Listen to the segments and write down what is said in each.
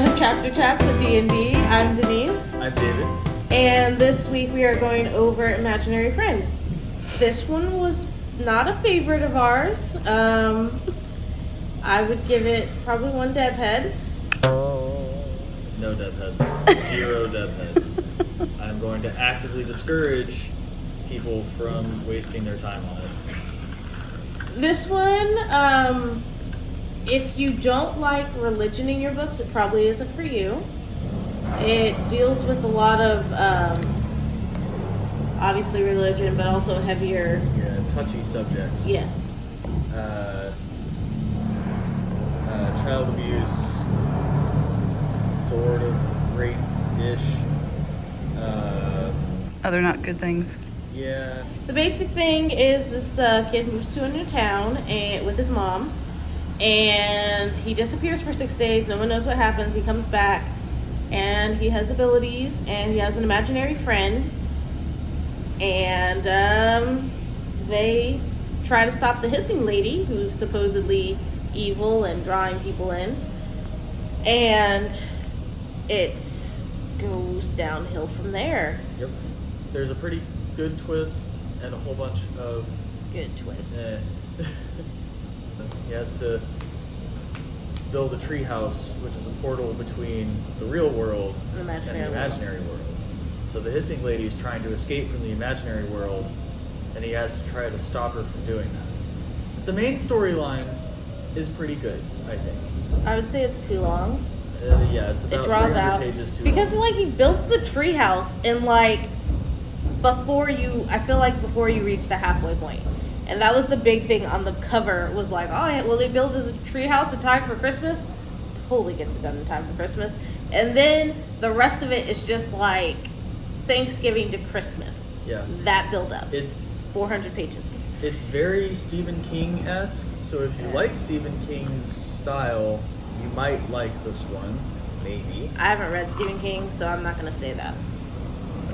time of Chapter Chats with D&D. I'm Denise. I'm David. And this week we are going over Imaginary Friend. This one was not a favorite of ours. I would give it probably one dead head. No dead heads. Zero dead heads. I'm going to actively discourage people from wasting their time on it. This one, if you don't like religion in your books, it probably isn't for you. It deals with a lot of, obviously religion, but also heavier... Yeah, touchy subjects. Yes. Child abuse, sort of rape-ish. They're not good things. Yeah. The basic thing is this kid moves to a new town and with his mom, and he disappears for 6 days. No one knows what happens. He comes back, and he has abilities, and he has an imaginary friend, and they try to stop the hissing lady, who's supposedly evil and drawing people in, and it goes downhill from there. Yep. There's a pretty good twist and a whole bunch of good twists. He has to build a treehouse, which is a portal between the real world and the imaginary world. So the hissing lady is trying to escape from the imaginary world, and he has to try to stop her from doing that. The main storyline is pretty good, I think. I would say it's too long. It's about 300 pages too long. Because like he builds the treehouse and like I feel like before you reach the halfway point. And that was the big thing on the cover, was like, oh yeah, will they build this treehouse in time for Christmas? Totally gets it done in time for Christmas. And then the rest of it is just like Thanksgiving to Christmas. Yeah. That build up. It's 400 pages. It's very Stephen King-esque, so if you like Stephen King's style, you might like this one, maybe. I haven't read Stephen King, so I'm not going to say that.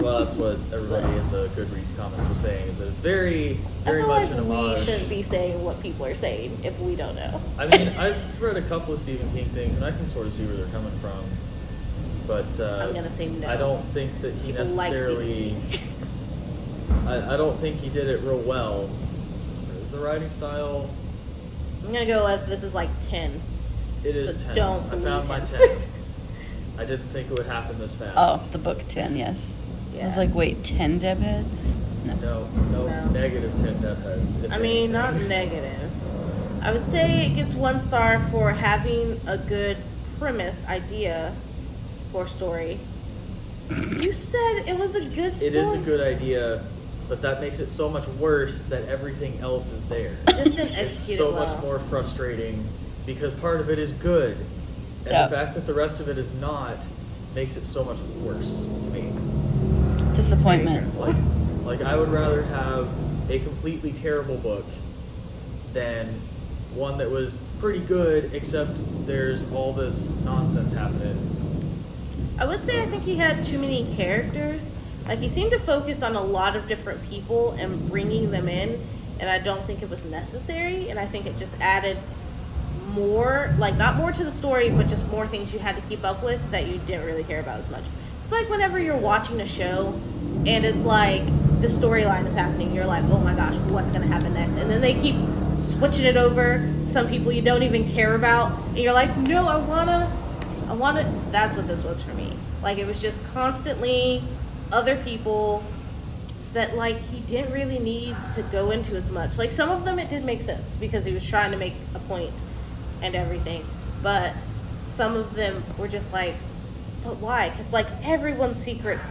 Well, that's what everybody in the Goodreads comments was saying, is that it's very, very much an homage. We shouldn't be saying what people are saying if we don't know. I mean, I've read a couple of Stephen King things, and I can sort of see where they're coming from, but I'm gonna say no. I don't think that he necessarily... I don't think he did it real well. The writing style... I'm gonna go with this is like 10. It is 10. Don't I found my 10. I didn't think it would happen this fast. Oh, the book 10, yes. Yeah. I was like, wait, 10 deadheads? No, negative 10 deadheads. I mean, not negative. I would say it gets 1 star for having a good premise idea for story. You said it was a good story. It is a good idea, but that makes it so much worse that everything else is there. Just didn't execute it's so it well. Much more frustrating because part of it is good, and the fact that the rest of it is not makes it so much worse to me. Disappointment. Like I would rather have a completely terrible book than one that was pretty good, except there's all this nonsense happening. I would say I think he had too many characters. Like he seemed to focus on a lot of different people and bringing them in, and I don't think it was necessary, and I think it just added more, like not more to the story, but just more things you had to keep up with that you didn't really care about as much. It's like whenever you're watching a show and it's like the storyline is happening, you're like, oh my gosh, what's going to happen next? And then they keep switching it over, some people you don't even care about, and you're like, no, I want to, that's what this was for me. Like it was just constantly other people that like he didn't really need to go into as much. Like some of them it did make sense because he was trying to make a point and everything, but some of them were just like, but why? Because, like, everyone's secrets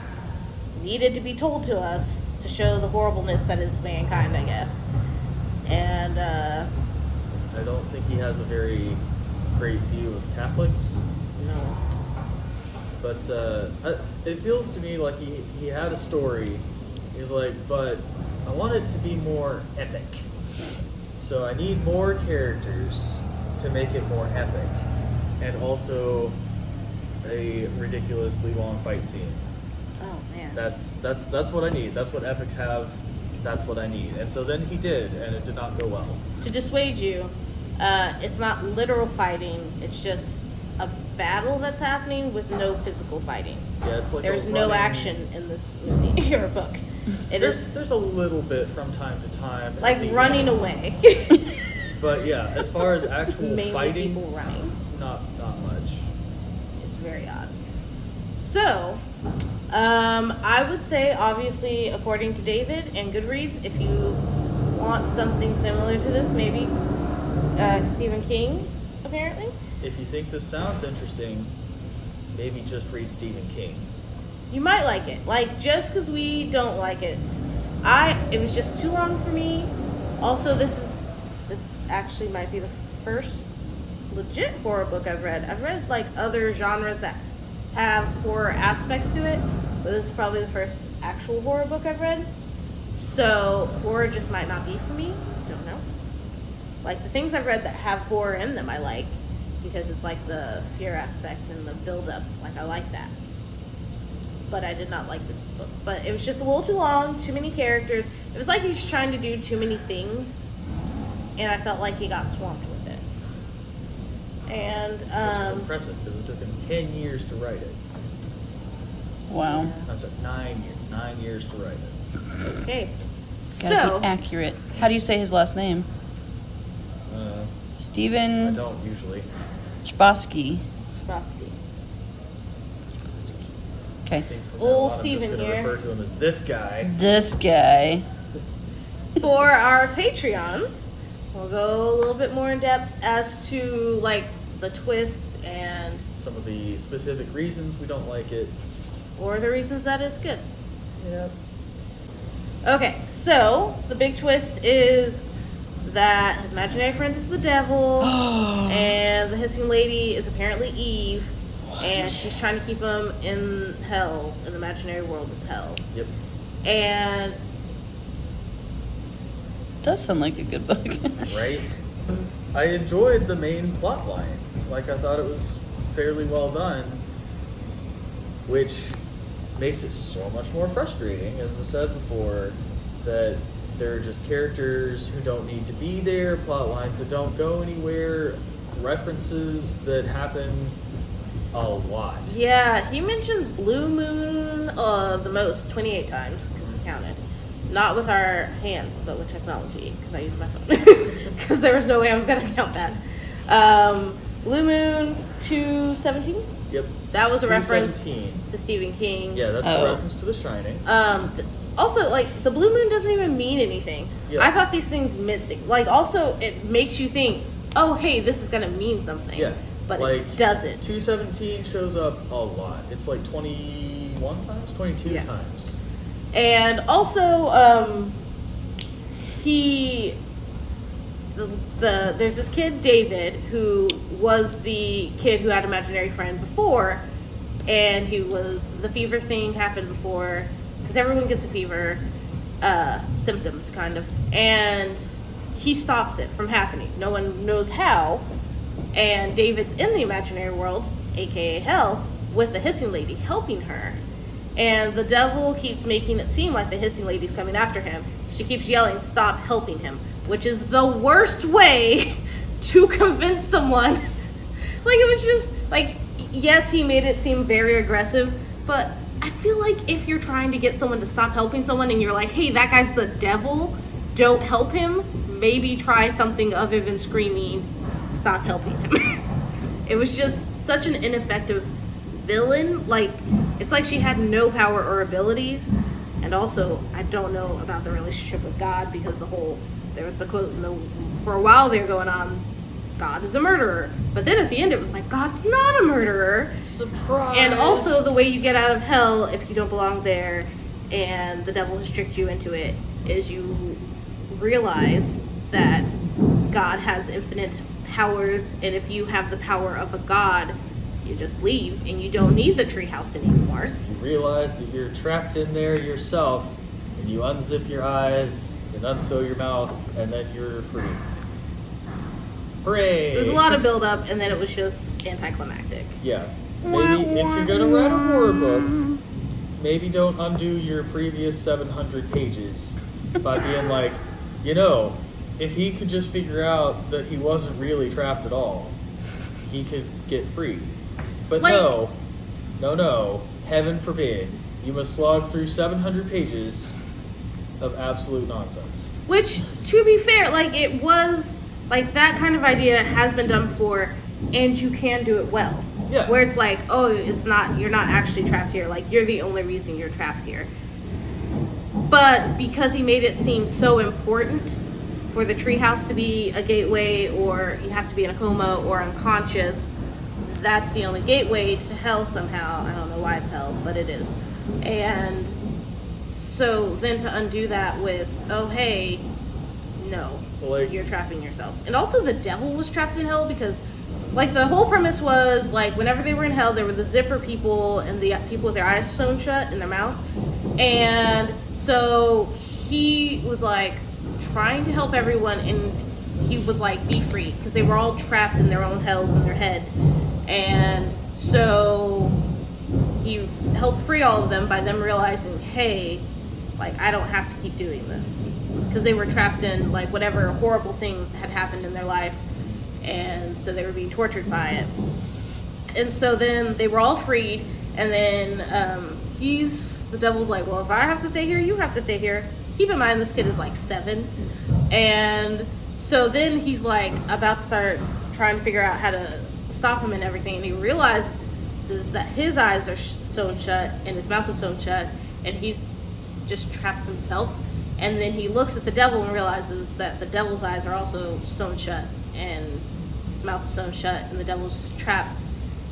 needed to be told to us to show the horribleness that is mankind, I guess. And, I don't think he has a very great view of Catholics. No. But, it feels to me like he had a story. He was like, but I want it to be more epic. So I need more characters to make it more epic. And also... a ridiculously long fight scene. Oh man. That's what I need. That's what epics have. That's what I need. And so then he did, and it did not go well. To dissuade you, it's not literal fighting. It's just a battle that's happening with no physical fighting. Yeah, it's like there's no action in this movie or book. There's a little bit from time to time, like running away. But yeah, as far as actual fighting, people running, not much. It's very odd. So, I would say, obviously, according to David and Goodreads, if you want something similar to this, maybe Stephen King, apparently. If you think this sounds interesting, maybe just read Stephen King. You might like it. Like, just because we don't like it. It was just too long for me. Also, this actually might be the first legit horror book I've read. I've read, like, other genres that have horror aspects to it, but this is probably the first actual horror book I've read. So horror just might not be for me. Don't know. Like, the things I've read that have horror in them I like, because it's like the fear aspect and the build up. Like, I like that. But I did not like this book. But it was just a little too long, too many characters. It was like he was trying to do too many things, and I felt like he got swamped with. And, which is impressive, because it took him 10 years to write it. Wow. I'm sorry, 9 years to write it. Okay. Gotta be accurate. How do you say his last name? Stephen. I don't usually. Chbosky. Okay. Old Stephen here. I'm just going to refer to him as this guy. For our Patreons. We'll go a little bit more in depth as to, like, the twists and some of the specific reasons we don't like it, or the reasons that it's good. Yep. Okay, so the big twist is that his imaginary friend is the devil, and the hissing lady is apparently Eve, and she's trying to keep him in hell, in the imaginary world is hell. Yep. And does sound like a good book. Right? I enjoyed the main plot line. Like, I thought it was fairly well done, which makes it so much more frustrating, as I said before, that there are just characters who don't need to be there, plot lines that don't go anywhere, references that happen a lot. Yeah, he mentions Blue Moon the most, 28 times, because we counted. Not with our hands, but with technology, because I used my phone. Because there was no way I was going to count that. Blue Moon 217? Yep. That was a reference to Stephen King. Yeah, that's a reference to The Shining. Also, like, the Blue Moon doesn't even mean anything. Yep. I thought these things meant things. Like, also, it makes you think, oh, hey, this is going to mean something. Yeah. But like, it doesn't. 217 shows up a lot. It's like 21 times? 22 times. And also, there's this kid, David, who was the kid who had an imaginary friend before, and the fever thing happened before, because everyone gets a fever, symptoms, kind of, and he stops it from happening. No one knows how, and David's in the imaginary world, aka hell, with the hissing lady helping her. And the devil keeps making it seem like the hissing lady's coming after him. She keeps yelling, "Stop helping him," which is the worst way to convince someone. Like, it was just, like, yes, he made it seem very aggressive, but I feel like if you're trying to get someone to stop helping someone and you're like, hey, that guy's the devil, don't help him, maybe try something other than screaming, "Stop helping him." It was just such an ineffective villain. Like, it's like she had no power or abilities. And also, I don't know about the relationship with God, because there was the quote for a while there going on, God is a murderer, but then at the end it was like, God's not a murderer, surprise. And also, the way you get out of hell, if you don't belong there and the devil has tricked you into it, is you realize that God has infinite powers, and if you have the power of a god, you just leave, and you don't need the treehouse anymore. You realize that you're trapped in there yourself, and you unzip your eyes and unsew your mouth, and then you're free. Hooray! There was a lot of build-up, and then it was just anticlimactic. Yeah. Maybe if you're going to write a horror book, maybe don't undo your previous 700 pages by being like, if he could just figure out that he wasn't really trapped at all, he could get free. But like, no, heaven forbid. You must slog through 700 pages of absolute nonsense. Which, to be fair, like, it was, like, that kind of idea has been done before, and you can do it well. Yeah. Where it's like, oh, it's not, you're not actually trapped here. Like, you're the only reason you're trapped here. But because he made it seem so important for the treehouse to be a gateway, or you have to be in a coma or unconscious, that's the only gateway to hell somehow. I don't know why it's hell, but it is. And so then to undo that with, oh, hey, no, like, you're trapping yourself. And also the devil was trapped in hell because, like, the whole premise was, like, whenever they were in hell, there were the zipper people and the people with their eyes sewn shut and their mouth. And so he was, like, trying to help everyone, and he was like, be free, because they were all trapped in their own hells in their head. And so he helped free all of them by them realizing, hey, like, I don't have to keep doing this, because they were trapped in, like, whatever horrible thing had happened in their life, and so they were being tortured by it. And so then they were all freed, and then the devil's like, well, if I have to stay here, you have to stay here. Keep in mind, this kid is like 7. And so then he's like about to start trying to figure out how to stop him and everything. And he realizes that his eyes are sewn shut and his mouth is sewn shut, and he's just trapped himself. And then he looks at the devil and realizes that the devil's eyes are also sewn shut and his mouth is sewn shut, and the devil's trapped.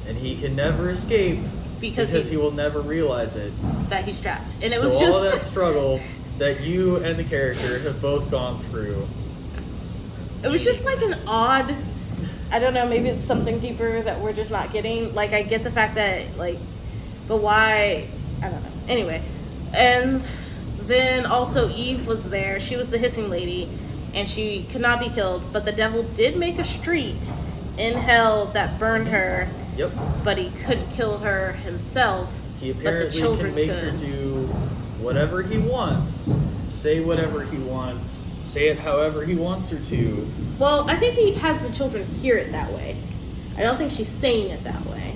And he can never escape because he will never realize it. That he's trapped. And it was just all of that struggle that you and the character have both gone through. It was just like an odd, I don't know, maybe it's something deeper that we're just not getting. Like, I get the fact that, like, but why, I don't know. Anyway, and then also Eve was there. She was the hissing lady, and she could not be killed, but the devil did make a street in hell that burned her. Yep. But he couldn't kill her himself. He apparently can make her do whatever he wants, say whatever he wants, say it however he wants her to. Well, I think he has the children hear it that way. I don't think she's saying it that way.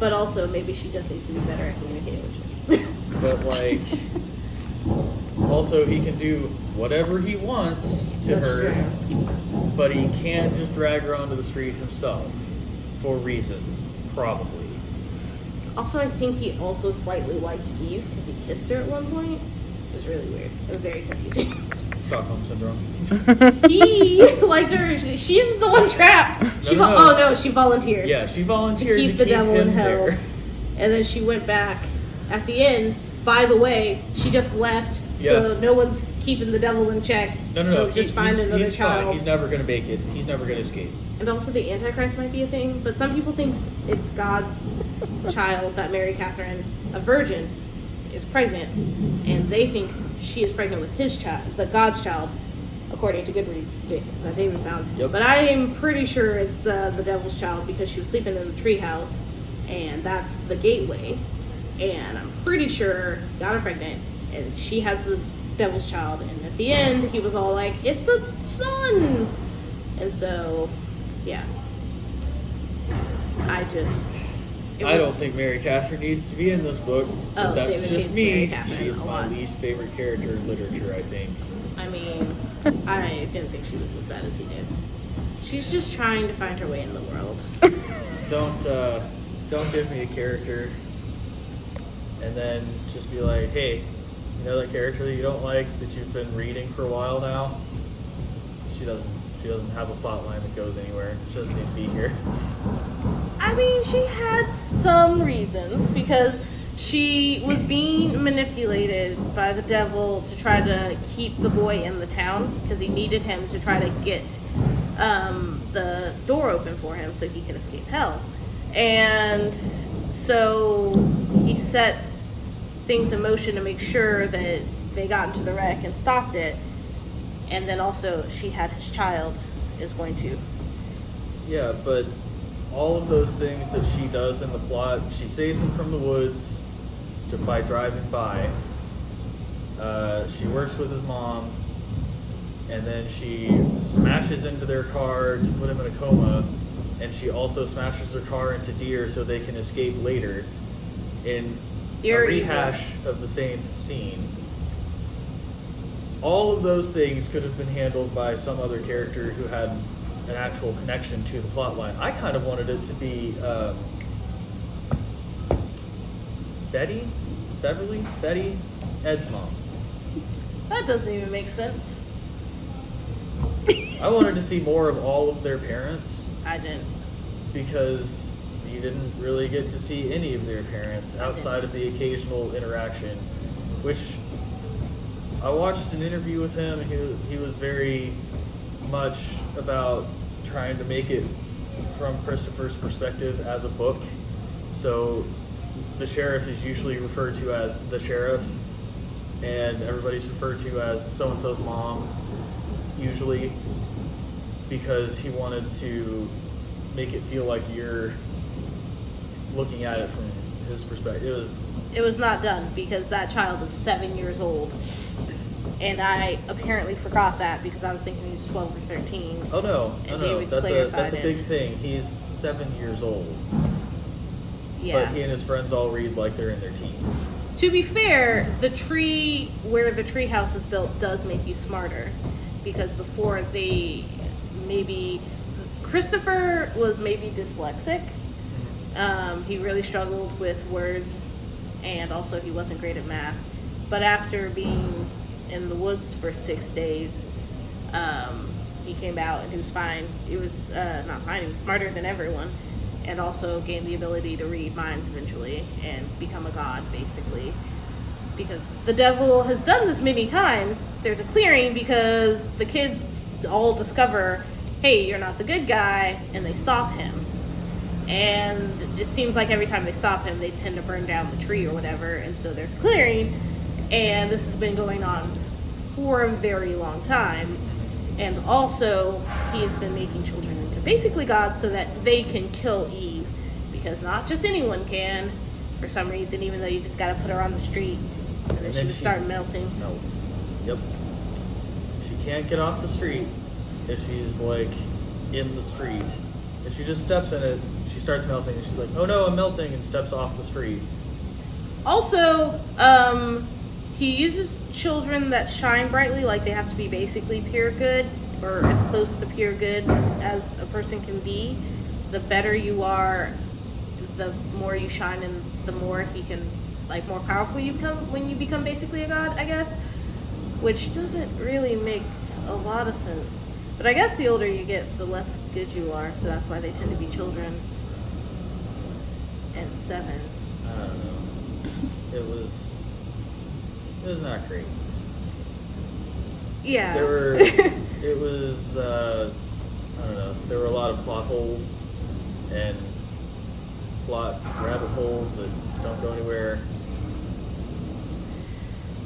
But also, maybe she just needs to be better at communicating with children. But, like, also, he can do whatever he wants to her, but he can't just drag her onto the street himself for reasons, probably. Also, I think he also slightly liked Eve because he kissed her at one point. It was really weird. It was very confusing. Stockholm Syndrome. He liked her. She's the one trapped. She volunteered. Yeah, she volunteered to keep the devil in hell. There. And then she went back at the end. By the way, she just left, so no one's keeping the devil in check. No. Just find another child. Fine. He's never going to make it. He's never going to escape. And also the Antichrist might be a thing, but some people think it's God's child that Mary Catherine, a virgin, is pregnant, and they think she is pregnant with his child, the God's child, according to Goodreads today, that David found. Yep. But I am pretty sure it's the devil's child, because she was sleeping in the treehouse, and that's the gateway. And I'm pretty sure he got her pregnant, and she has the devil's child. And at the end, he was all like, "It's a son," and so. Yeah. I don't think Mary Catherine needs to be in this book, but that's David just me. She's my least favorite character in literature, I think. I mean, I didn't think she was as bad as he did. She's just trying to find her way in the world. Don't give me a character and then just be like, hey, you know that character that you don't like that you've been reading for a while now? She doesn't have a plot line that goes anywhere. She doesn't need to be here. I mean, she had some reasons, because she was being manipulated by the devil to try to keep the boy in the town, because he needed him to try to get the door open for him so he can escape hell. And so he set things in motion to make sure that they got into the wreck and stopped it. And then also, she had his child is going to. Yeah, but all of those things that she does in the plot, she saves him from the woods by driving by. She works with his mom, and then she smashes into their car to put him in a coma, and she also smashes her car into deer so they can escape later in deer a rehash either. Of the same scene. All of those things could have been handled by some other character who had an actual connection to the plotline. I kind of wanted it to be Betty, Ed's mom. That doesn't even make sense. I wanted to see more of all of their parents. I didn't. Because you didn't really get to see any of their parents outside of the occasional interaction, which I watched an interview with him, and he was very much about trying to make it from Christopher's perspective as a book. So the sheriff is usually referred to as the sheriff, and everybody's referred to as so-and-so's mom, usually, because he wanted to make it feel like you're looking at it from his perspective. It was not done, because that child is 7 years old, and I apparently forgot that because I was thinking he was 12 or 13. Oh no, that's a big thing. He's 7 years old. Yeah. But he and his friends all read like they're in their teens. To be fair, the tree where the tree house is built does make you smarter, because before they maybe Christopher was maybe dyslexic. He really struggled with words, and also he wasn't great at math. But after being in the woods for 6 days, he came out and he was fine. He was not fine. He was smarter than everyone, and also gained the ability to read minds eventually and become a god, basically. Because the devil has done this many times, there's a clearing because the kids all discover, hey, you're not the good guy, and they stop him. And it seems like every time they stop him, they tend to burn down the tree or whatever, and so there's a clearing, and this has been going on for a very long time. And also, he has been making children into basically gods so that they can kill Eve, because not just anyone can, for some reason, even though you just gotta put her on the street and then she would start melting. Melts. Yep. She can't get off the street if she's like in the street. If she just steps in it, she starts melting, and she's like, oh no, I'm melting, and steps off the street. Also, he uses children that shine brightly, like they have to be basically pure good, or as close to pure good as a person can be. The better you are, the more you shine, and the more he can, like, more powerful you become when you become basically a god, I guess, which doesn't really make a lot of sense. But I guess the older you get, the less good you are, so that's why they tend to be children at 7. I don't know. It was not great. Yeah. There were a lot of plot holes and plot rabbit holes that don't go anywhere.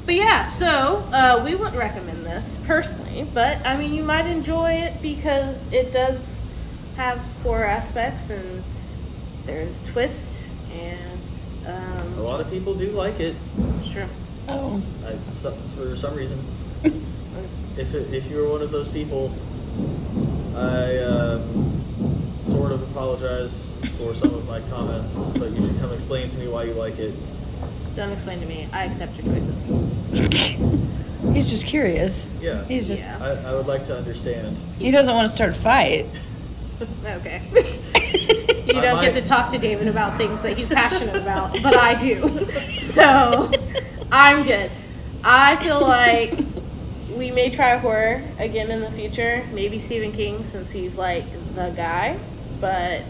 But yeah, so we wouldn't recommend this personally, but I mean, you might enjoy it because it does have horror aspects and there's twists and a lot of people do like it. It's true. Oh, for some reason, if you were one of those people, I sort of apologize for some of my comments, but you should come explain to me why you like it. Don't explain to me. I accept your choices. He's just curious. Yeah. He's just... Yeah. I would like to understand. He doesn't want to start a fight. Okay. You don't get to talk to David about things that he's passionate about, but I do. So, I'm good. I feel like we may try horror again in the future. Maybe Stephen King, since he's, like, the guy. But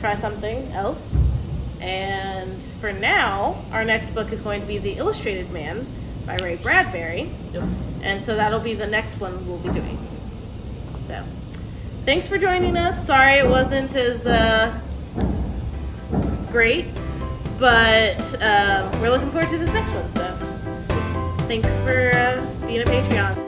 try something else. And for now, our next book is going to be The Illustrated Man by Ray Bradbury. Yep. And so that'll be the next one we'll be doing. So, thanks for joining us. Sorry it wasn't as great, but we're looking forward to this next one. So, thanks for being a Patreon.